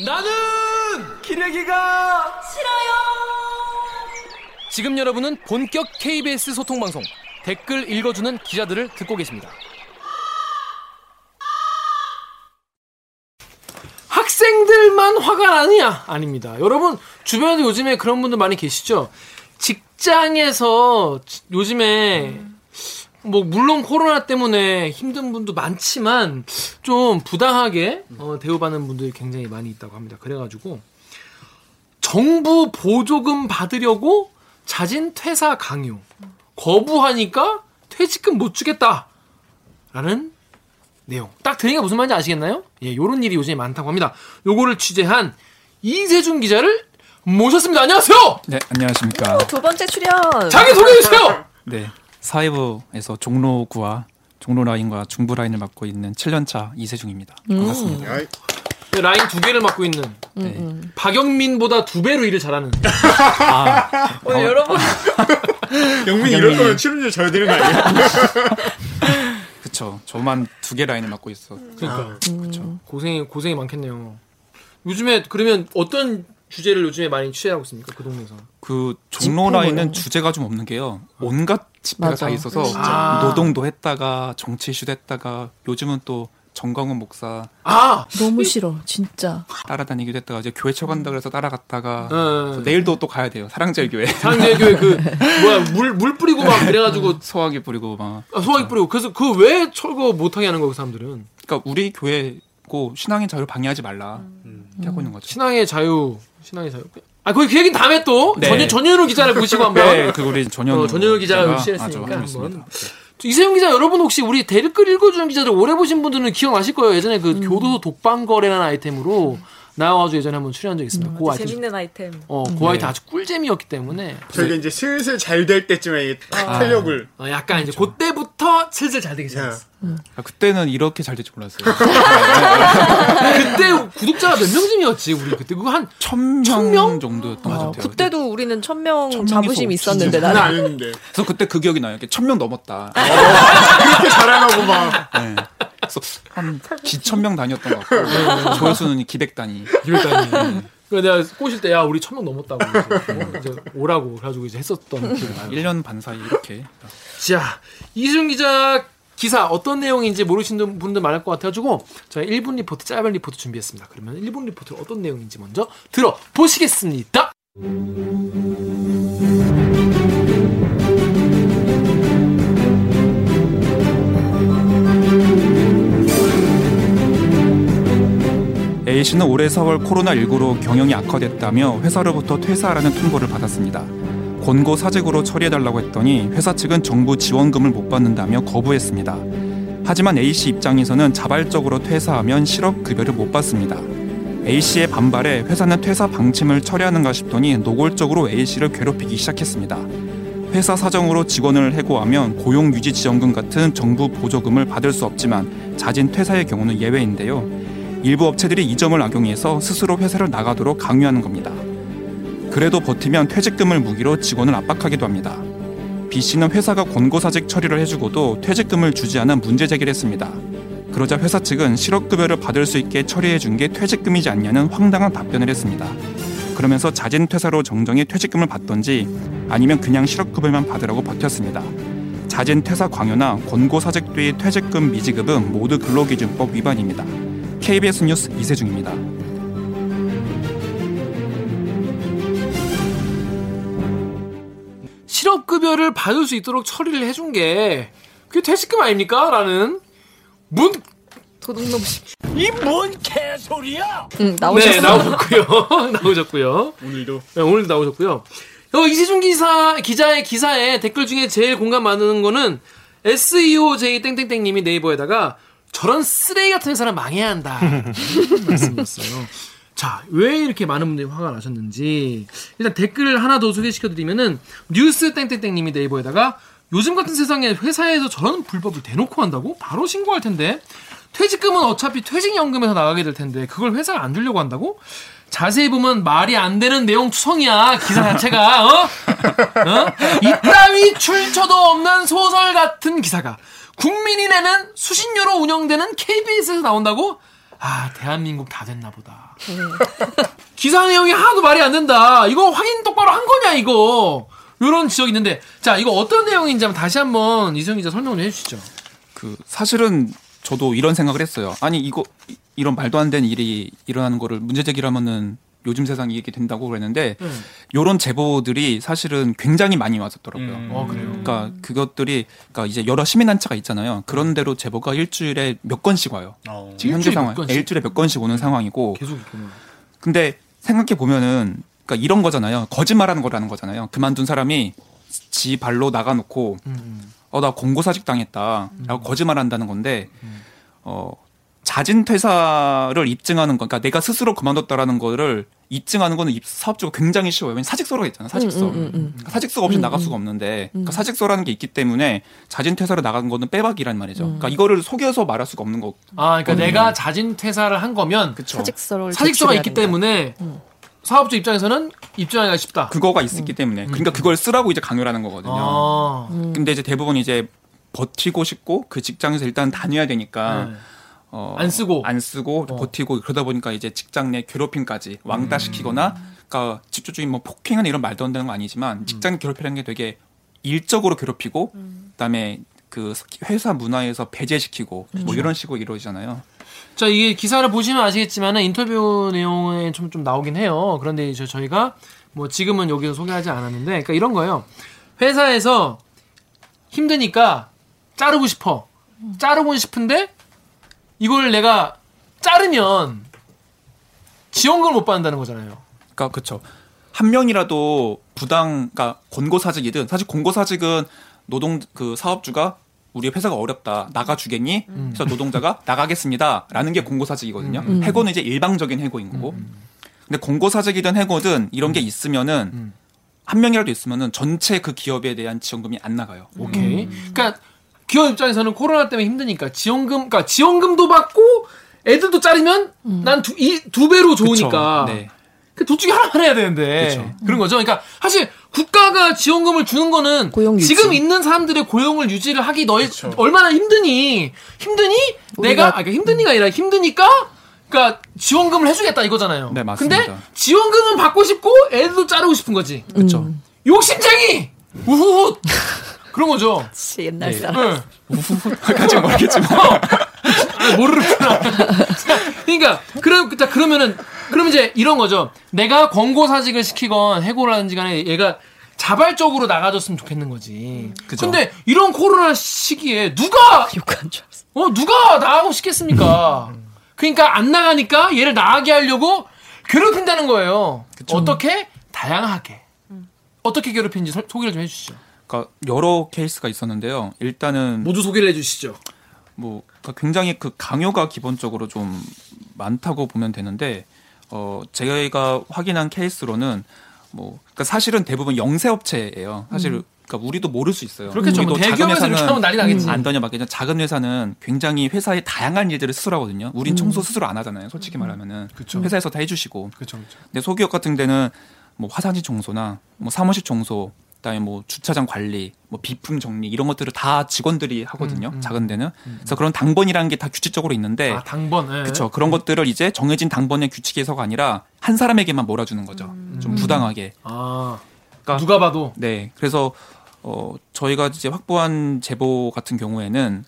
나는 기레기가 싫어요. 지금 여러분은 본격 KBS 소통방송 댓글 읽어주는 기자들을 듣고 계십니다. 학생들만 화가 나느냐? 아닙니다. 여러분 주변에도 요즘에 그런 분들 많이 계시죠? 직장에서 요즘에 뭐 물론 코로나 때문에 힘든 분도 많지만 좀 부당하게 대우받는 분들이 굉장히 많이 있다고 합니다. 그래가지고 정부 보조금 받으려고 자진 퇴사 강요, 거부하니까 퇴직금 못 주겠다라는 내용. 딱 들으니까 무슨 말인지 아시겠나요? 예, 요런 일이 요즘에 많다고 합니다. 요거를 취재한 이세중 기자를 모셨습니다. 안녕하세요. 네, 안녕하십니까. 오, 두 번째 출연. 자기 소개해주세요. 네. 사회부에서 종로구와 종로라인과 중부라인을 맡고 있는 7년차 이세중입니다. 반갑습니다. 라인 두 개를 맡고 있는 박영민보다 두 배로 일을 잘하는 오늘 여러분 영민이 이럴 거면 출연료 줘야 되는 거 아니에요? 그쵸. 저만 두 개 라인을 맡고 있어. 그러니까 그쵸. 고생이 많겠네요. 요즘에 그러면 어떤 주제를 요즘에 많이 취재하고 있습니까? 그 동네에서. 그 종로 라인은 주제가 좀 없는 게요. 온갖 집회가 다 있어서 노동도 했다가 정치 이슈도 했다가 요즘은 또 정강훈 목사 너무 싫어 진짜 따라다니기도 했다가 이제 교회 쳐간다 그래서 따라갔다가 내일도 또 가야 돼요. 사랑제일교회. 사랑제일교회 그 뭐야 물 뿌리고 막 그래가지고 소화기 뿌리고 막 소화기 뿌리고 그래서 그 왜 철거 못하게 하는 거예요 그 사람들은? 그러니까 우리 교회고 신앙의 자유를 방해하지 말라 이렇게 하고 있는 거죠. 신앙의 자유. 아, 거기 그 얘기는 다음에 또 전현우 기자를 모시고 한번. 네, 그 우리 전현우 기자가 취재했으니까 한번. 이세영 기자, 여러분 혹시 우리 댓글 읽어주는 기자들 오래 보신 분들은 기억나실 거예요. 예전에 그 교도소 독방 거래라는 아이템으로 나와가지고 예전에 한번 출연한 적이 있습니다. 그 아이템. 재밌는 아이템. 그 아이템 아주 꿀잼이었기 때문에. 저희가 이제 슬슬 잘 될 때쯤에 탁 탄력을. 약간 이제 그때부터 슬슬 잘 되기 시작했어. 그때는 이렇게 잘 될지 몰랐어요. 그때 구독자가 몇 명쯤이었지 우리 그때 그거 한 1,000명 정도였던 것 같아요. 그때도 우리는 1,000명 자부심이 있었는데 나는 아니었는데. 그래서 그때 그 기억이 나요. 1,000명 넘었다. 그렇게 자랑하고 막. 네. 그래서 한 기천명 다녔던 것 같고 조회수는 기백 단위. 그래 내가 꼬실 때 야 우리 1,000명 넘었다고 이제 오라고 그래가지고 이제 했었던 기억이 나요. 1년 반 사이 이렇게. 자 이승 기자. 기사 어떤 내용인지 모르시는 분들 많을 것 같아가지고 저희 1분 리포트, 짧은 리포트 준비했습니다. 그러면 1분 리포트 어떤 내용인지 먼저 들어보시겠습니다. A씨는 올해 4월 코로나19로 경영이 악화됐다며 회사로부터 퇴사하라는 통보를 받았습니다. 권고 사직으로 처리해달라고 했더니 회사 측은 정부 지원금을 못 받는다며 거부했습니다. 하지만 A씨 입장에서는 자발적으로 퇴사하면 실업급여를 못 받습니다. A씨의 반발에 회사는 퇴사 방침을 처리하는가 싶더니 노골적으로 A씨를 괴롭히기 시작했습니다. 회사 사정으로 직원을 해고하면 고용유지지원금 같은 정부 보조금을 받을 수 없지만 자진 퇴사의 경우는 예외인데요. 일부 업체들이 이 점을 악용해서 스스로 회사를 나가도록 강요하는 겁니다. 그래도 버티면 퇴직금을 무기로 직원을 압박하기도 합니다. B씨는 회사가 권고사직 처리를 해주고도 퇴직금을 주지 않아 문제 제기를 했습니다. 그러자 회사 측은 실업급여를 받을 수 있게 처리해준 게 퇴직금이지 않냐는 황당한 답변을 했습니다. 그러면서 자진 퇴사로 정정해 퇴직금을 받던지 아니면 그냥 실업급여만 받으라고 버텼습니다. 자진 퇴사 강요나 권고사직 뒤 퇴직금 미지급은 모두 근로기준법 위반입니다. KBS 뉴스 이세중입니다. 실업급여를 받을 수 있도록 처리를 해준 게 그게 퇴직금 아닙니까? 라는 문 도둑놈씨 이 뭔 개소리야? 나오셨어요. 네, 나오셨고요. 오늘도. 네, 오늘도 나오셨고요. 이세중 기자의 기사에 댓글 중에 제일 공감 많은 거는 SEOJ 땡땡땡님이 네이버에다가 저런 쓰레기 같은 회사는 망해야 한다 말씀이었어요. 자, 왜 이렇게 많은 분들이 화가 나셨는지 일단 댓글을 하나 더 소개시켜드리면은 뉴스 땡땡땡님이 네이버에다가 요즘 같은 세상에 회사에서 저런 불법을 대놓고 한다고? 바로 신고할 텐데 퇴직금은 어차피 퇴직연금에서 나가게 될 텐데 그걸 회사에 안 주려고 한다고? 자세히 보면 말이 안 되는 내용 투성이야 기사 자체가 이따위 출처도 없는 소설 같은 기사가 국민이 내는 수신료로 운영되는 KBS에서 나온다고? 아, 대한민국 다 됐나 보다. 기사 내용이 하나도 말이 안 된다. 이거 확인 똑바로 한 거냐, 이거. 요런 지적이 있는데, 자, 이거 어떤 내용인지 한번 다시 한번 이세영 기자 설명 좀 해주시죠. 사실은 저도 이런 생각을 했어요. 아니, 이거, 이런 말도 안 되는 일이 일어나는 거를 문제제기라면은 요즘 세상이 이렇게 된다고 그랬는데, 요런 제보들이 사실은 굉장히 많이 왔었더라고요. 그래요? 그러니까 그것들이, 그러니까 이제 여러 시민단체가 있잖아요. 그런 대로 제보가 일주일에 몇 건씩 와요. 지금 현재 상황, 일주일에 몇 건씩 오는 상황이고. 계속 있구나. 근데 생각해 보면은, 그러니까 이런 거잖아요. 거짓말하는 거라는 거잖아요. 그만둔 사람이 지 발로 나가놓고, 나 권고사직 당했다. 라고 거짓말한다는 건데, 자진 퇴사를 입증하는 건, 그러니까 내가 스스로 그만뒀다라는 거를 입증하는 거는 사업주가 굉장히 쉬워요. 왜냐면 사직서가 있잖아요. 사직서. 사직서가 없이 나갈 수가 없는데, 그러니까 사직서라는 게 있기 때문에 자진 퇴사를 나간 거는 빼박이란 말이죠. 그러니까 이거를 속여서 말할 수가 없는 거. 아, 그러니까 내가 자진 퇴사를 한 거면 사직서가 있기 때문에 사업주 입장에서는 입증하기가 쉽다. 그거가 있었기 때문에. 그러니까 그걸 쓰라고 이제 강요하는 거거든요. 아. 근데 이제 대부분 이제 버티고 싶고 그 직장에서 일단 다녀야 되니까. 안 쓰고 버티고 그러다 보니까 이제 직장 내 괴롭힘까지 왕따 시키거나, 그러니까 집주주인 뭐 폭행은 이런 말도 안 되는 거 아니지만 직장 괴롭히는 게 되게 일적으로 괴롭히고, 그다음에 그 회사 문화에서 배제시키고 뭐 이런 식으로 이루어지잖아요. 자, 이게 기사를 보시면 아시겠지만은 인터뷰 내용에 좀 나오긴 해요. 그런데 저희가 뭐 지금은 여기서 소개하지 않았는데, 그러니까 이런 거예요. 회사에서 힘드니까 자르고 싶어. 자르고 싶은데 이걸 내가 자르면 지원금을 못 받는다는 거잖아요. 그러니까 그렇죠. 한 명이라도 부당, 그러니까 권고사직이든, 사실 권고사직은 노동 그 사업주가 우리 회사가 어렵다, 나가주겠니? 그래서 노동자가 나가겠습니다라는 게 권고사직이거든요. 해고는 이제 일방적인 해고인 거고. 근데 권고사직이든 해고든 이런 게 있으면은 한 명이라도 있으면은 전체 그 기업에 대한 지원금이 안 나가요. 오케이. 그러니까 기업 입장에서는 코로나 때문에 힘드니까 지원금, 그러니까 지원금도 받고 애들도 자르면 난 두 배로 좋으니까. 네. 그 둘 중에 하나만 해야 되는데. 그쵸. 그런 거죠. 그러니까 사실 국가가 지원금을 주는 거는 지금 있는 사람들의 고용을 유지를 하기 너희 얼마나 힘드니 내가 그러니까 힘드니가 아니라 힘드니까 그러니까 지원금을 해주겠다 이거잖아요. 네, 맞습니다. 근데 지원금은 받고 싶고 애들도 자르고 싶은 거지. 그렇죠. 욕심쟁이. 우후훗. 그런 거죠. 그치, 옛날 사람. 아직은 모르겠지만. 모르겠구나. 그러니까, 그러면 이제 이런 거죠. 내가 권고사직을 시키건 해고를 하는지 간에 얘가 자발적으로 나가줬으면 좋겠는 거지. 근데 이런 코로나 시기에 누가, 욕한 줄 알았어. 누가 나가고 시켰습니까? 그러니까 안 나가니까 얘를 나가게 하려고 괴롭힌다는 거예요. 그쵸. 어떻게? 다양하게. 어떻게 괴롭힌지 소개를 좀 해주시죠. 그러니까 여러 케이스가 있었는데요. 일단은 모두 소개를 해주시죠. 뭐 그러니까 굉장히 그 강요가 기본적으로 좀 많다고 보면 되는데, 제가 확인한 케이스로는 뭐 그러니까 사실은 대부분 영세업체예요. 사실 그러니까 우리도 모를 수 있어요. 그렇겠죠. 우리도 작은 회사는 하면 난리 나겠지. 안 되냐 맞겠냐. 작은 회사는 굉장히 회사의 다양한 일들을 스스로 하거든요. 우린 청소 스스로 안 하잖아요. 솔직히 말하면은 그쵸. 회사에서 다 해주시고. 그렇죠. 근데 소기업 같은 데는 뭐 화장실 청소나 뭐 사무실 청소, 그다음에 뭐 주차장 관리, 뭐 비품 정리 이런 것들을 다 직원들이 하거든요. 작은 데는. 그래서 그런 당번이라는 게 다 규칙적으로 있는데. 아, 당번. 네. 그렇죠. 그런 것들을 이제 정해진 당번의 규칙에서가 아니라 한 사람에게만 몰아주는 거죠. 좀 부당하게. 아. 그러니까 누가 봐도. 네. 그래서 저희가 이제 확보한 제보 같은 경우에는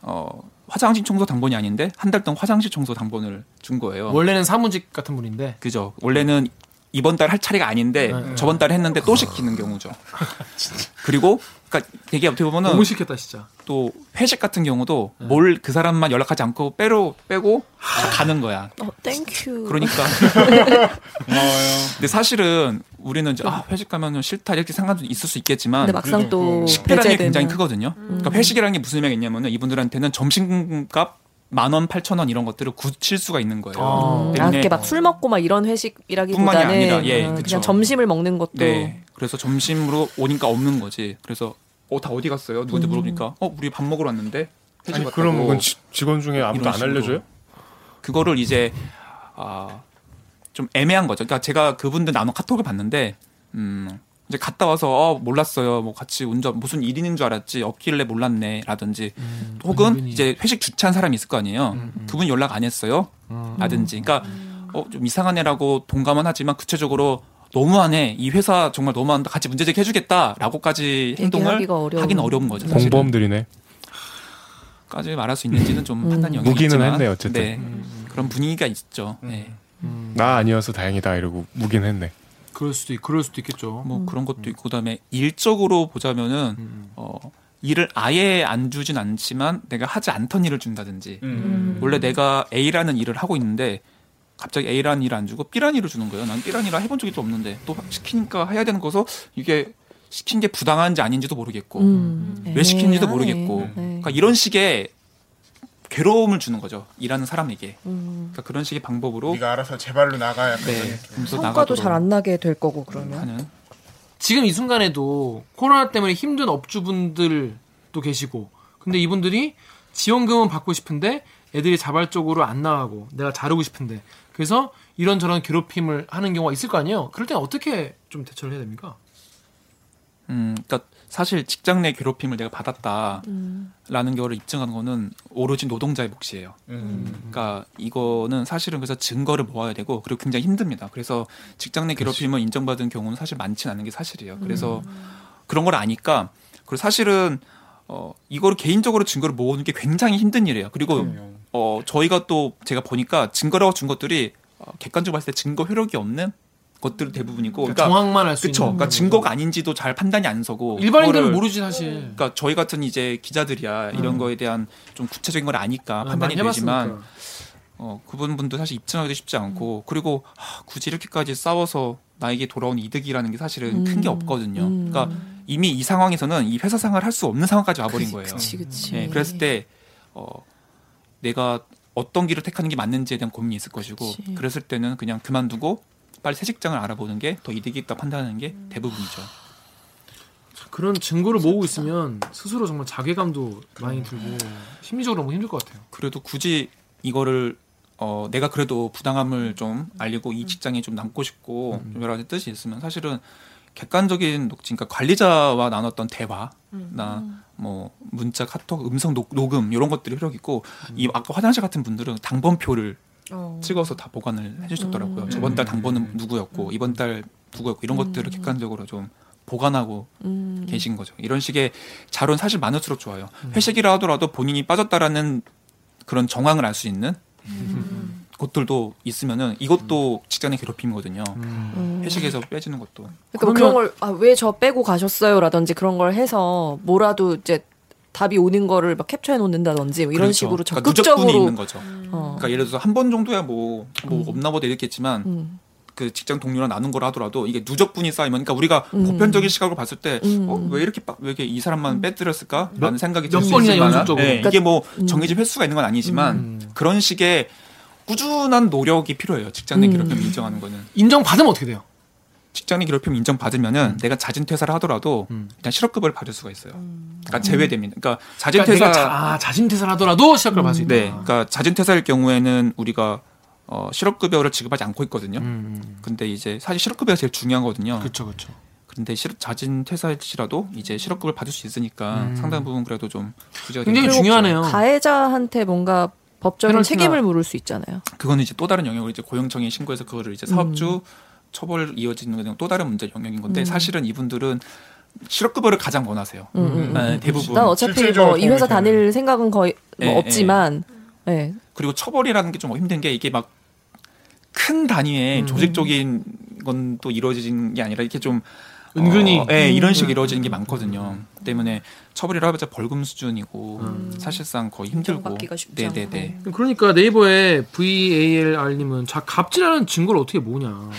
화장실 청소 당번이 아닌데 한 달 동안 화장실 청소 당번을 준 거예요. 원래는 사무직 같은 분인데. 그죠. 원래는 이번 달 할 차례가 아닌데 저번 달에 했는데 또 시키는 경우죠. 진짜. 그리고 그러니까 되게 어떻게 보면은 너무 시켰다 진짜. 또 회식 같은 경우도 뭘 그 사람만 연락하지 않고 빼고 가는 거야. 땡큐. 그러니까. 고마워요. 근데 사실은 우리는 이제 회식 가면은 싫다 이렇게 생각도 있을 수 있겠지만, 근데 막상 또 식비라는 게 굉장히 크거든요. 그러니까 회식이라는 게 무슨 의미가 있냐면은 이분들한테는 점심값 10,000원, 8,000원 이런 것들을 굳힐 수가 있는 거예요. 이렇게 막 술 먹고 막 이런 회식이라기보다는 아니라, 그냥 점심을 먹는 것도. 네. 그래서 점심으로 오니까 없는 거지. 그래서 다 어디 갔어요? 누구한테 물어보니까 우리 밥 먹으러 왔는데. 아니, 그럼 그건 직원 중에 아무도 안 알려줘요? 그거를 이제 좀 애매한 거죠. 그러니까 제가 그분들 나눈 카톡을 봤는데 이제 갔다 와서 몰랐어요. 뭐 같이 운전 무슨 일 있는 줄 알았지 없길래 몰랐네라든지 혹은 은근히. 이제 회식 주최한 사람이 있을 거 아니에요. 그분 연락 안 했어요. 라든지. 그러니까 좀 이상한 애라고 동감은 하지만 구체적으로 너무하네. 이 회사 정말 너무한다. 같이 문제제기 해주겠다라고까지 행동을 하긴 어려운 거죠. 사실은. 공범들이네. 까지 말할 수 있는지는 좀 판단이 영역이지만 무기는 했네 어쨌든. 네. 그런 분위기가 있죠. 네. 나 아니어서 다행이다 이러고 무기는 했네. 그럴 수도 있겠죠. 뭐 그런 것도 있고 그다음에 일적으로 보자면은 일을 아예 안 주진 않지만 내가 하지 않던 일을 준다든지 원래 내가 A라는 일을 하고 있는데 갑자기 A라는 일을 안 주고 B라는 일을 주는 거예요. 난 B라는 일을 해본 적이 또 없는데 또 시키니까 해야 되는 거서 이게 시킨 게 부당한지 아닌지도 모르겠고 왜 시킨지도 모르겠고 그러니까 이런 식의 괴로움을 주는 거죠. 일하는 사람에게. 그러니까 그런 식의 방법으로 네가 알아서 제 발로 나가야 네. 성과도 잘 안 나게 될 거고 그러면 하는. 지금 이 순간에도 코로나 때문에 힘든 업주분들도 계시고 근데 이분들이 지원금은 받고 싶은데 애들이 자발적으로 안 나가고 내가 자르고 싶은데 그래서 이런저런 괴롭힘을 하는 경우가 있을 거 아니에요. 그럴 때는 어떻게 좀 대처를 해야 됩니까? 그러니까 사실 직장 내 괴롭힘을 내가 받았다라는 거를 입증하는 거는 오로지 노동자의 몫이에요. 그러니까 이거는 사실은 그래서 증거를 모아야 되고 그리고 굉장히 힘듭니다. 그래서 직장 내 괴롭힘을 그렇지. 인정받은 경우는 사실 많지는 않은 게 사실이에요. 그래서 그런 걸 아니까 그리고 사실은 이거를 개인적으로 증거를 모으는 게 굉장히 힘든 일이에요. 그리고 저희가 또 제가 보니까 증거라고 준 것들이 객관적으로 봤을 때 증거 효력이 없는 것들 대부분이고 그러니까 정황만 알 수 있는 그러니까 증거가 아닌지도 잘 판단이 안 서고 일반인들은 모르지 사실. 그러니까 저희 같은 이제 기자들이야 이런 거에 대한 좀 구체적인 걸 아니까 판단이 되지만 그분도 사실 입증하기도 쉽지 않고 그리고 굳이 이렇게까지 싸워서 나에게 돌아온 이득이라는 게 사실은 큰 게 없거든요. 그러니까 이미 이 상황에서는 이 회사 생활을 할 수 없는 상황까지 와버린 거예요. 그치. 네, 그랬을 때 내가 어떤 길을 택하는 게 맞는지에 대한 고민이 있을 것이고 그치. 그랬을 때는 그냥 그만두고 빨리 새 직장을 알아보는 게 더 이득이 있다 판단하는 게 대부분이죠. 그런 증거를 모으고 있으면 스스로 정말 자괴감도 많이 들고 심리적으로 너무 힘들 것 같아요. 그래도 굳이 이거를 내가 그래도 부당함을 좀 알리고 이 직장에 좀 남고 싶고 여러 가지 뜻이 있으면 사실은 객관적인 녹취, 그러니까 관리자와 나눴던 대화나 뭐 문자, 카톡, 음성 녹음 이런 것들이 효력 있고 이 아까 화장실 같은 분들은 당번표를 찍어서 다 보관을 해주셨더라고요. 저번 달 당번은 누구였고 이번 달 누구였고 이런 것들을 객관적으로 좀 보관하고 계신 거죠. 이런 식의 자료는 사실 많을수록 좋아요. 회식이라 하더라도 본인이 빠졌다라는 그런 정황을 알 수 있는 것들도 있으면은 이것도 직장의 괴롭힘이거든요. 회식에서 빼지는 것도. 그러니까 그런 걸 왜 저 빼고 가셨어요라든지 그런 걸 해서 뭐라도 이제 답이 오는 거를 막 캡처해 놓는다든지 뭐 이런 그렇죠. 식으로 적극적으로 누적분이 있는 거죠. 그러니까 예를 들어서 한 번 정도야 뭐 없나 보다 이랬겠지만 그 직장 동료랑 나눈 걸 하더라도 이게 누적분이 쌓이면 그러니까 우리가 보편적인 시각으로 봤을 때 왜 이렇게 이 사람만 빼뜨렸을까? 라는 생각이 들 수 있을 만한 네, 그러니까, 이게 뭐 정해진 횟수가 있는 건 아니지만 그런 식의 꾸준한 노력이 필요해요. 직장 내 괴롭힘 인정하는 거는. 인정받으면 어떻게 돼요? 직장인 괴롭힘 인정받으면은 내가 자진 퇴사를 하더라도 일단 실업급여를 받을 수가 있어요. 그러니까 제외됩니다. 그러니까 자진 퇴사 자진 퇴사를 하더라도 실업급여를 받을 수 있다. 네, 그러니까 자진 퇴사일 경우에는 우리가 실업급여를 지급하지 않고 있거든요. 근데 이제 사실 실업급여가 제일 중요한 거거든요. 그렇죠. 근데 자진 퇴사일지라도 이제 실업급여를 받을 수 있으니까 상당 부분 그래도 좀 굉장히 중요하네요. 가해자한테 뭔가 법적인 책임을 물을 수 있잖아요. 그거는 이제 또 다른 영역을 이제 고용청에 신고해서 그거를 이제 사업주 처벌 이어지는 건 또 다른 문제 영역인 건데 사실은 이분들은 실업급여를 가장 원하세요. 대부분. 난 어차피 뭐 이 회사 다닐 생각은 거의 뭐 없지만. 네. 그리고 처벌이라는 게 좀 힘든 게 이게 막 큰 단위의 조직적인 건 또 이루어지는 게 아니라 이렇게 좀 은근히 이런 식으로 이루어지는 게 많거든요. 때문에 처벌이라 해봤자 벌금 수준이고 사실상 거의 힘들고. 네네네. 그러니까 네이버에 VALR님은 갑질하는 증거를 어떻게 모으냐.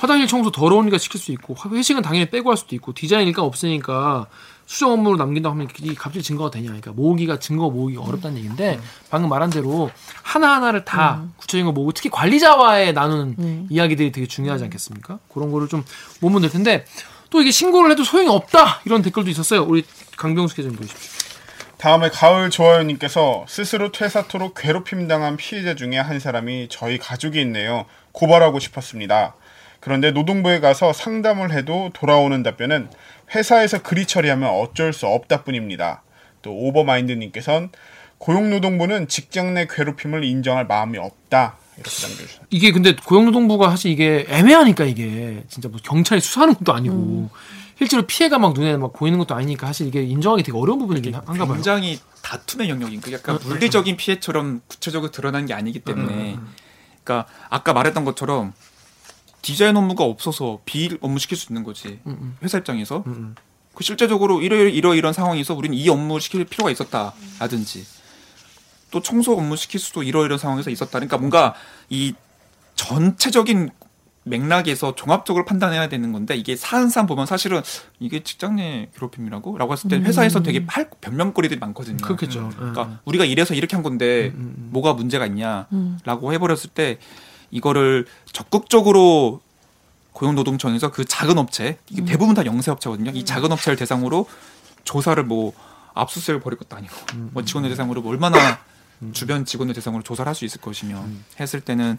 화장실 청소 더러우니까 시킬 수 있고 회식은 당연히 빼고 할 수도 있고 디자인 일감 없으니까 수정 업무로 남긴다고 하면 이 갑질 증거가 되냐. 그러니까 증거 모으기가 어렵다는 얘기인데 방금 말한 대로 하나하나를 다 구체적인 거 모으고 특히 관리자와의 나누는 이야기들이 되게 중요하지 않겠습니까? 그런 거를 좀 모으면 될 텐데 또 이게 신고를 해도 소용이 없다 이런 댓글도 있었어요. 우리 강병수 기자님 보십시오. 다음에 가을 좋아요님께서 스스로 퇴사토록 괴롭힘 당한 피해자 중에 한 사람이 저희 가족이 있네요. 고발하고 싶었습니다. 그런데 노동부에 가서 상담을 해도 돌아오는 답변은 회사에서 그리 처리하면 어쩔 수 없다뿐입니다. 또 오버마인드님께서는 고용노동부는 직장 내 괴롭힘을 인정할 마음이 없다. 이게 근데 고용노동부가 사실 이게 애매하니까 이게 진짜 뭐 경찰이 수사하는 것도 아니고 실제로 피해가 막 눈에 막 보이는 것도 아니니까 사실 이게 인정하기 되게 어려운 부분이긴 한가 봐요. 굉장히 다툼의 영역인 거 약간 물리적인 피해처럼 구체적으로 드러난 게 아니기 때문에 그러니까 아까 말했던 것처럼 디자인 업무가 없어서 비일 업무 시킬 수 있는 거지 회사 입장에서 그 실제적으로 이런 상황에서 우리는 이 업무 시킬 필요가 있었다라든지 또 청소 업무 시킬 수도 이런 상황에서 있었다. 그러니까 뭔가 이 전체적인 맥락에서 종합적으로 판단해야 되는 건데 이게 사안상 보면 사실은 이게 직장 내 괴롭힘이라고? 라고 했을 때 회사에서 되게 변명거리들이 많거든요. 그렇겠죠. 그러니까 우리가 이래서 이렇게 한 건데 뭐가 문제가 있냐라고 해버렸을 때 이거를 적극적으로 고용노동청에서 그 작은 업체, 이게 대부분 다 영세업체거든요. 이 작은 업체를 대상으로 조사를 뭐 압수수색을 벌일 것도 아니고 뭐 직원을 대상으로 뭐 얼마나 주변 직원을 대상으로 조사를 할 수 있을 것이며 했을 때는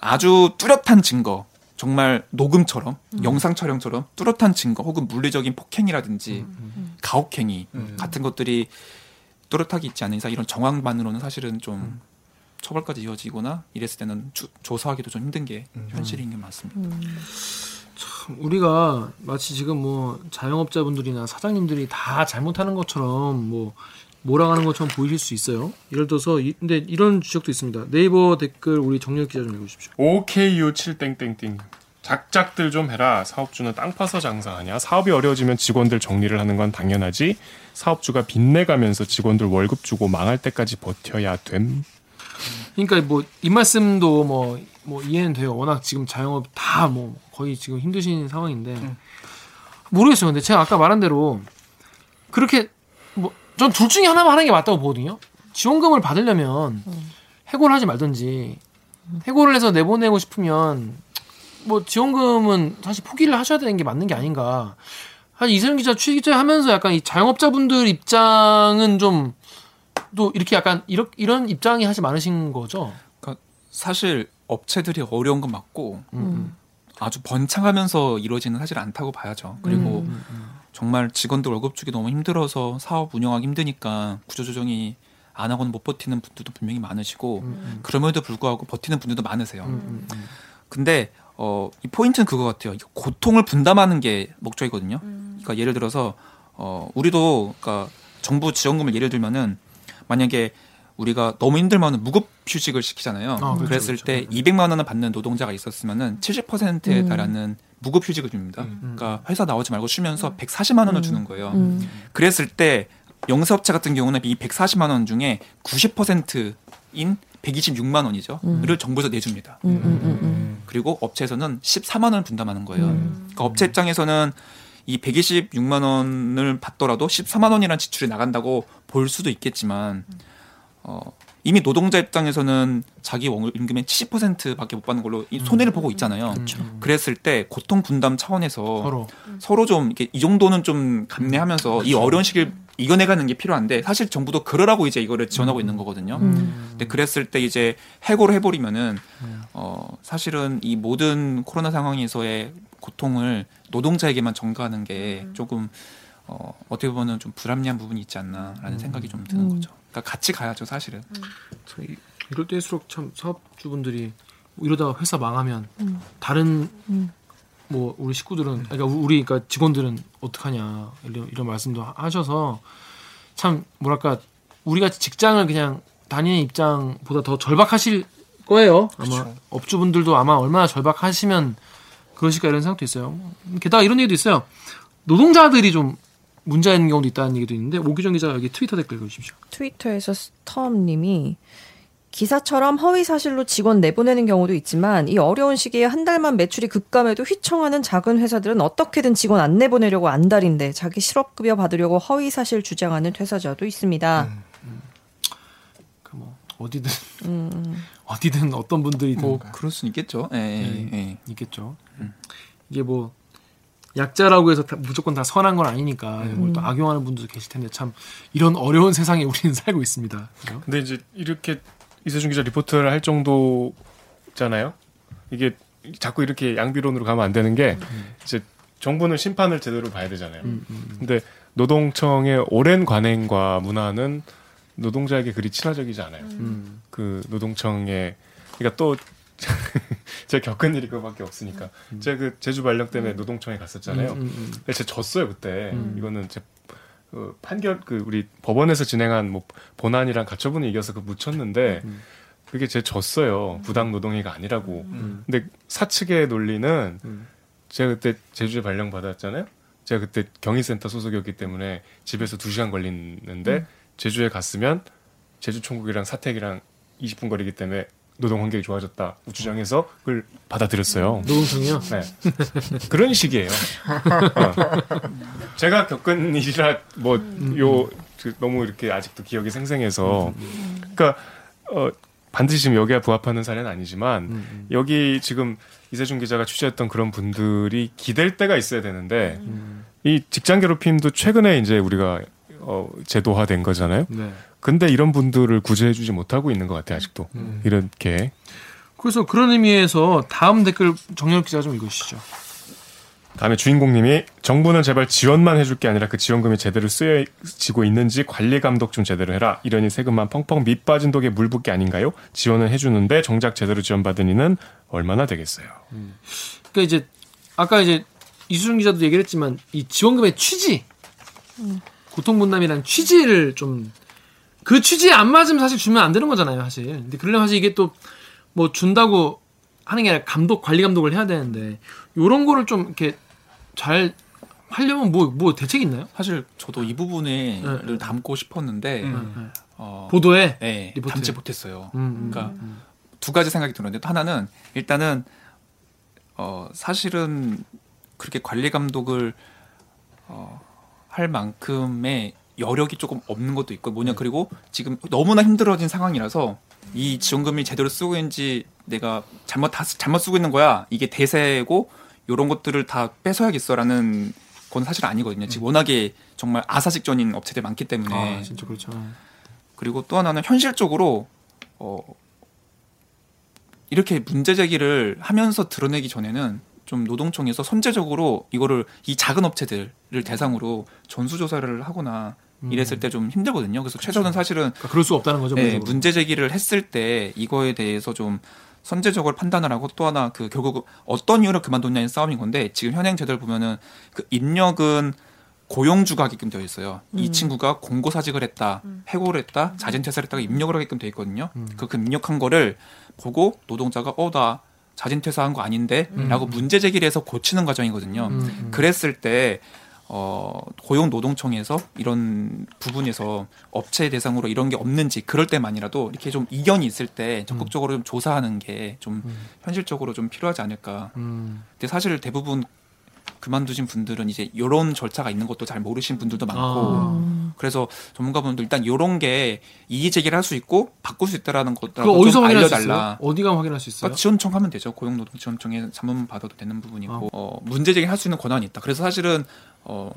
아주 뚜렷한 증거, 정말 녹음처럼 영상 촬영처럼 뚜렷한 증거 혹은 물리적인 폭행이라든지 가혹행위 같은 것들이 뚜렷하게 있지 않은 이상 이런 정황만으로는 사실은 좀 처벌까지 이어지거나 이랬을 때는 조사하기도 좀 힘든 게 현실인 게 맞습니다. 참 우리가 마치 지금 뭐 자영업자분들이나 사장님들이 다 잘못하는 것처럼 뭐 몰아가는 것처럼 보이실 수 있어요. 예를 들어서 근데 이런 지적도 있습니다. 네이버 댓글 우리 정연욱 기자 좀 읽어주십시오. OKU7땡땡땡 작작들 좀 해라. 사업주는 땅 파서 장사하냐. 사업이 어려워지면 직원들 정리를 하는 건 당연하지. 사업주가 빚내가면서 직원들 월급 주고 망할 때까지 버텨야 됨. 그러니까 뭐 이 말씀도 뭐 이해는 돼요. 워낙 지금 자영업 다 뭐 거의 지금 힘드신 상황인데 모르겠어요. 근데 제가 아까 말한 대로 그렇게 뭐 전 둘 중에 하나만 하는 게 맞다고 보거든요. 지원금을 받으려면 해고를 하지 말든지 해고를 해서 내보내고 싶으면 뭐 지원금은 사실 포기를 하셔야 되는 게 맞는 게 아닌가. 사실 이세영 기자 취재하면서 약간 이 자영업자분들 입장은 좀 또 이렇게 약간 이런 입장이 사실 많으신 거죠. 그러니까 사실 업체들이 어려운 건 맞고 아주 번창하면서 이루어지는 사실 않다고 봐야죠. 그리고 정말 직원들 월급 주기 너무 힘들어서 사업 운영하기 힘드니까 구조조정이 안 하고는 못 버티는 분들도 분명히 많으시고 그럼에도 불구하고 버티는 분들도 많으세요. 근데 이 포인트는 그거 같아요. 고통을 분담하는 게 목적이거든요. 그러니까 예를 들어서 우리도 그러니까 정부 지원금을 예를 들면은 만약에 우리가 너무 힘들면 무급 휴직을 시키잖아요. 그랬을 때 200만 원을 받는 노동자가 있었으면 70%에 달하는 무급 휴직을 줍니다. 그러니까 회사 나오지 말고 쉬면서 140만 원을 주는 거예요. 그랬을 때 영세업체 같은 경우는 이 140만 원 중에 90%인 126만 원이죠. 를 정부에서 내줍니다. 그리고 업체에서는 14만 원을 분담하는 거예요. 그러니까 업체 입장에서는 이 126만 원을 받더라도 14만 원이라는 지출이 나간다고 볼 수도 있겠지만 이미 노동자 입장에서는 자기 임금의 70%밖에 못 받는 걸로 손해를 보고 있잖아요. 그랬을 때 고통 분담 차원에서 서로 좀 이렇게 이 정도는 좀 감내하면서 이 어려운 시기를 이겨내가는 게 필요한데 사실 정부도 그러라고 이제 이거를 지원하고 있는 거거든요. 근데 그랬을 때 이제 해고를 해버리면은 사실은 이 모든 코로나 상황에서의 고통을 노동자에게만 전가하는 게 조금 어떻게 보면 좀 불합리한 부분이 있지 않나라는 생각이 좀 드는 거죠. 그러니까 같이 가야죠, 사실은. 이럴 때일수록 참 사업주분들이 뭐 이러다가 회사 망하면 다른 뭐 우리 식구들은 그러니까 우리 그러니까 직원들은 어떡하냐 이런 말씀도 하셔서 참 뭐랄까 우리가 직장을 그냥 다니는 입장보다 더 절박하실 거예요. 그쵸. 아마 업주분들도 아마 얼마나 절박하시면 그러실까 이런 생각도 있어요. 게다가 이런 얘기도 있어요. 노동자들이 좀 문제인 경우도 있다는 얘기도 있는데 오규정 기자 여기 트위터 댓글 읽어주십시오. 트위터에서 스톰님이 기사처럼 허위사실로 직원 내보내는 경우도 있지만 이 어려운 시기에 한 달만 매출이 급감해도 휘청하는 작은 회사들은 어떻게든 직원 안 내보내려고 안달인데 자기 실업급여 받으려고 허위사실 주장하는 퇴사자도 있습니다. 그 뭐 어디든 어떤 분들이든 뭐 그럴 수는 있겠죠. 있겠죠. 이게 뭐 약자라고 해서 무조건 다 선한 건 아니니까 이걸 또 악용하는 분도 계실 텐데 참 이런 어려운 세상에 우리는 살고 있습니다. 그죠? 근데 이제 이렇게 이세중 기자 리포트를 할 정도잖아요. 이게 자꾸 이렇게 양비론으로 가면 안 되는 게 이제 정부는 심판을 제대로 봐야 되잖아요. 근데 노동청의 오랜 관행과 문화는 노동자에게 그리 친화적이지 않아요. 그 노동청의 그러니까 또 제가 겪은 일이 그거밖에 없으니까 제가 그 제주 발령 때문에 노동청에 갔었잖아요. 근데 제가 졌어요 그때. 이거는 제 그 판결 그 우리 법원에서 진행한 뭐 본안이랑 가처분을 이겨서 그 묻혔는데 그게 제 졌어요. 부당 노동행위가 아니라고. 근데 사측의 논리는 제가 그때 제주에 발령 받았잖아요. 제가 그때 경인센터 소속이었기 때문에 집에서 2시간 걸리는데 제주에 갔으면 제주 총국이랑 사택이랑 20분 거리기 때문에 노동 환경이 좋아졌다 우주장에서 그걸 받아들였어요. 노동청이요? 네. 그런 식이에요. 제가 겪은 일이라 뭐 요 너무 이렇게 아직도 기억이 생생해서 그러니까 반드시 지금 여기에 부합하는 사례는 아니지만 여기 지금 이세중 기자가 취재했던 그런 분들이 기댈 때가 있어야 되는데 이 직장 괴롭힘도 최근에 이제 우리가 제도화된 거잖아요. 네. 근데 이런 분들을 구제해주지 못하고 있는 것 같아요. 아직도. 이렇게. 그래서 그런 의미에서 다음 댓글 정연욱 기자 좀 읽으시죠. 다음에 주인공님이 정부는 제발 지원만 해줄 게 아니라 그 지원금이 제대로 쓰여지고 있는지 관리 감독 좀 제대로 해라. 이러니 세금만 펑펑 밑 빠진 독에 물 붓기 아닌가요? 지원은 해주는데 정작 제대로 지원받은 이는 얼마나 되겠어요. 그러니까 이제 아까 이제 이수준 기자도 얘기를 했지만 이 지원금의 취지. 고통분담이라는 취지를 좀 그 취지에 안 맞으면 사실 주면 안 되는 거잖아요, 사실. 근데 그러려면 사실 이게 또 뭐 준다고 하는 게 아니라 감독, 관리 감독을 해야 되는데 요런 거를 좀 이렇게 잘 하려면 뭐 대책이 있나요? 사실 저도 이 부분을 네. 담고 싶었는데 보도에 네, 담지 못했어요. 그러니까 두 가지 생각이 드는데 하나는 일단은 사실은 그렇게 관리 감독을 할 만큼의 여력이 조금 없는 것도 있고 뭐냐 그리고 지금 너무나 힘들어진 상황이라서 이 지원금이 제대로 쓰고 있는지 내가 잘못 쓰고 있는 거야 이게 대세고 이런 것들을 다 뺏어야겠어라는 건 사실 아니거든요. 지금 워낙에 정말 아사직전인 업체들이 많기 때문에 아, 진짜 그렇죠. 그리고 또 하나는 현실적으로 이렇게 문제 제기를 하면서 드러내기 전에는 좀 노동청에서 선제적으로 이거를 이 작은 업체들을 대상으로 전수조사를 하거나 이랬을 때 좀 힘들거든요. 그래서 그렇죠. 최저는 사실은 그러니까 그럴 수 없다는 거죠. 네, 문제 제기를 했을 때 이거에 대해서 좀 선제적으로 판단을 하고 또 하나 그 결국 어떤 이유로 그만뒀냐는 싸움인 건데 지금 현행 제도를 보면은 그 입력은 고용주가 하게끔 되어 있어요. 이 친구가 공고사직을 했다, 해고를 했다, 자진퇴사를 했다가 입력을 하게끔 되어 있거든요. 그 입력한 거를 보고 노동자가 나 자진퇴사한 거 아닌데? 라고 문제 제기를 해서 고치는 과정이거든요. 그랬을 때 고용노동청에서 이런 부분에서 업체 대상으로 이런 게 없는지 그럴 때만이라도 이렇게 좀 이견이 있을 때 적극적으로 좀 조사하는 게 좀 현실적으로 좀 필요하지 않을까. 근데 사실 대부분 그만두신 분들은 이제 이런 절차가 있는 것도 잘 모르신 분들도 많고 그래서 전문가분들 일단 이런 게 이의 제기를 할 수 있고 바꿀 수 있다라는 것도 좀 알려달라. 어디가 확인할 수 있어요? 그러니까 지원청 하면 되죠. 고용노동지원청에 자문 받아도 되는 부분이고 문제 제기를 할 수 있는 권한이 있다. 그래서 사실은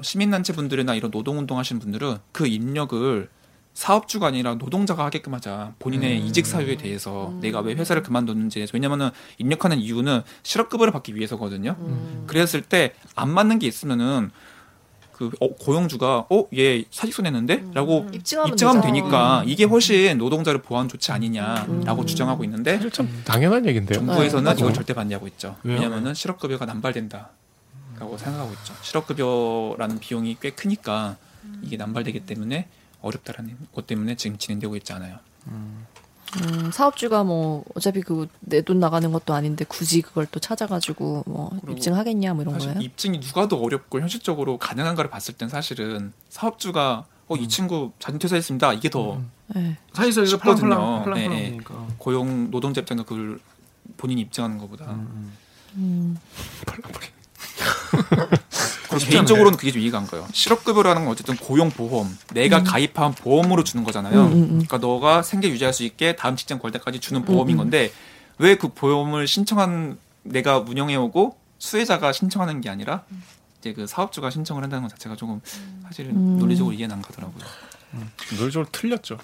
시민단체 분들이나 이런 노동운동 하시는 분들은 그 입력을 사업주가 아니라 노동자가 하게끔 하자. 본인의 이직 사유에 대해서 내가 왜 회사를 그만뒀는지. 왜냐면은 입력하는 이유는 실업급여를 받기 위해서거든요. 그랬을 때 안 맞는 게 있으면은 그 고용주가 얘 사직서 냈는데? 라고 입증하면 되니까 이게 훨씬 노동자를 보호한 조치 아니냐라고 주장하고 있는데 사실 참 당연한 얘긴데요. 정부에서는 이걸 절대 반대하고 있죠. 왜냐면은 실업급여가 남발된다라고 생각하고 있죠. 실업급여라는 비용이 꽤 크니까 이게 남발되기 때문에 어렵다라는 것 때문에 지금 진행되고 있지 않아요. 사업주가 뭐 어차피 그 내 돈 나가는 것도 아닌데 굳이 그걸 또 찾아가지고 뭐 입증하겠냐 뭐 이런 사실 거예요? 입증이 누가 더 어렵고 현실적으로 가능한가를 봤을 땐 사실은 사업주가 이 친구 자진퇴사했습니다. 이게 더 사실상 쉽거든요. 네. 고용 노동자 입장에서 그걸 본인이 입증하는 것보다. 개인적으로는 그게 좀 이해가 안 가요. 실업급여라는 건 어쨌든 고용보험, 내가 가입한 보험으로 주는 거잖아요. 그러니까 너가 생계 유지할 수 있게 다음 직장 구할 때까지 주는 보험인 건데 왜 그 보험을 신청한 내가 운영해오고 수혜자가 신청하는 게 아니라 이제 그 사업주가 신청을 한다는 것 자체가 조금 사실 논리적으로 이해는 안 가더라고요. 논리적으로 틀렸죠.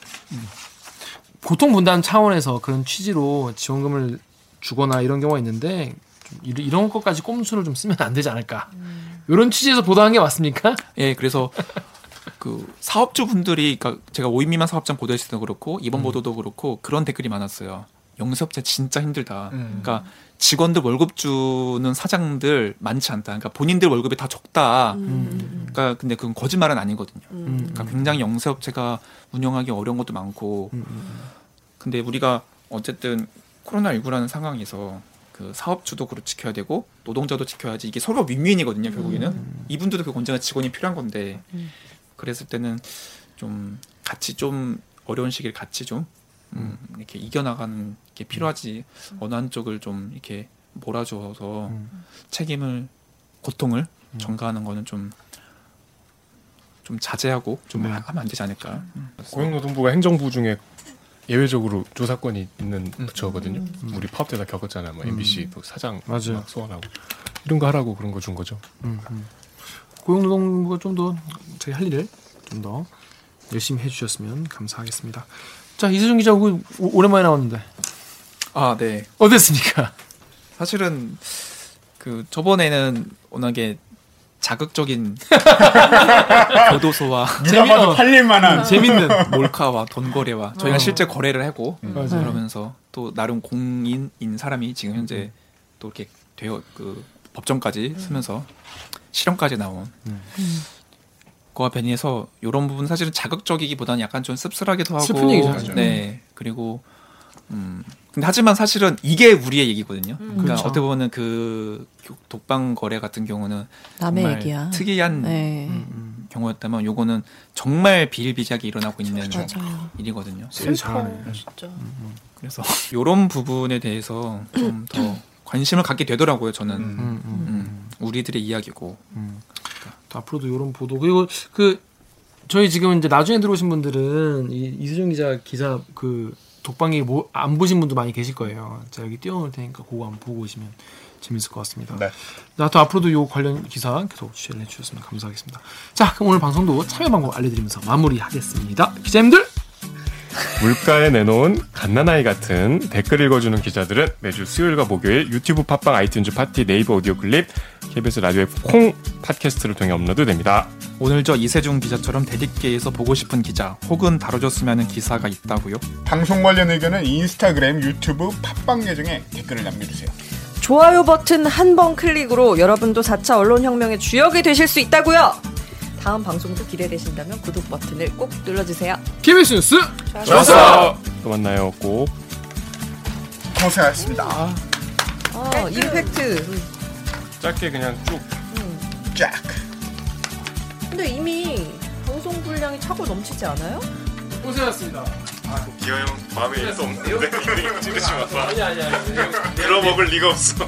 고통분담 차원에서 그런 취지로 지원금을 주거나 이런 경우가 있는데 이런 것까지 꼼수를 좀 쓰면 안 되지 않을까. 이런 취지에서 보도한 게 맞습니까? 예, 그래서 그 사업주분들이, 그러니까 제가 5인 미만 사업장 보도했을 때도 그렇고 이번 보도도 그렇고 그런 댓글이 많았어요. 영세업자 진짜 힘들다. 그러니까 직원들 월급 주는 사장들 많지 않다. 그러니까 본인들 월급이 다 적다. 그러니까 근데 그건 거짓말은 아니거든요. 그러니까 굉장히 영세업체가 운영하기 어려운 것도 많고. 근데 우리가 어쨌든 코로나19라는 상황에서 그 사업주도 그걸 지켜야 되고 노동자도 지켜야지 이게 서로 윈윈이거든요. 결국에는 이분들도 그 언제나 직원이 필요한 건데 그랬을 때는 좀 같이 좀 어려운 시기를 같이 좀 이렇게 이겨나가는 게 필요하지 어느 한쪽을 좀 이렇게 몰아줘서 책임을 고통을 전가하는 거는 좀 자제하고 좀 하면 안 되지 않을까. 고용노동부가 행정부 중에 예외적으로 조사권이 있는 부처거든요. 우리 파업 때다 겪었잖아요. 뭐 MBC 사장 맞아요. 막 소환하고 이런 거 하라고 그런 거 준 거죠. 고용노동부가 좀 더 자기 할 일을 좀 더 열심히 해주셨으면 감사하겠습니다. 자, 이세중 기자 오랜만에 나왔는데. 아, 네. 어땠습니까? 사실은 그 저번에는 워낙에 자극적인 교도소와 누가 봐도 팔릴만한 재밌는 몰카와 돈거래와 저희가 실제 거래를 하고 그러면서 또 나름 공인인 사람이 지금 현재 또 이렇게 되어 그 법정까지 서면서 실형까지 나온 그와 변이해서 이런 부분 사실은 자극적이기보다는 약간 좀 씁쓸하기도 하고 슬픈 얘기죠. 네, 그리고 근데 하지만 사실은 이게 우리의 얘기거든요. 그러니까 그렇죠. 어떻게 보면 그 독방 거래 같은 경우는 남의 얘기야. 특이한 네. 경우였다면 요거는 정말 비일비재하게 일어나고 그렇죠. 있는 맞아요. 일이거든요. 슬퍼 진짜. 그래서 이런 부분에 대해서 좀 더 관심을 갖게 되더라고요. 저는 우리들의 이야기고. 앞으로도 이런 보도 그리고 그 저희 지금 이제 나중에 들어오신 분들은 이세중 기자 기사 그 독방이 뭐 안 보신 분도 많이 계실 거예요. 제가 여기 띄워놓을 테니까 그거 안 보고 오시면 재밌을 것 같습니다. 네. 나도 앞으로도 이 관련 기사 계속 취재를 해주셨으면 감사하겠습니다. 자, 그럼 오늘 방송도 참여 방법 알려드리면서 마무리하겠습니다. 기자님들 물가에 내놓은 갓난아이 같은 댓글 읽어주는 기자들은 매주 수요일과 목요일 유튜브 팟빵 아이튠즈 파티 네이버 오디오 클립 KBS 라디오의 콩 팟캐스트를 통해 업로드됩니다. 오늘 저 이세중 기자처럼 대립계에서 보고 싶은 기자 혹은 다뤄줬으면 하는 기사가 있다고요? 방송 관련 의견은 인스타그램, 유튜브, 팟빵 계정에 댓글을 남겨주세요. 좋아요 버튼 한 번 클릭으로 여러분도 4차 언론혁명의 주역이 되실 수 있다고요. 다음 방송도 기대되신다면 구독 버튼을 꼭 눌러주세요. KBS 뉴스 좋았어. 또 만나요. 꼭 고생하셨습니다. 임팩트 짧게 그냥 쭉 쫙. 근데 이미 방송 분량이 차고 넘치지 않아요? 고생하셨습니다. 아, 기어형 마음에 일도 없는데 이거 찌르지 마. 아니 들어먹을 리가 없어.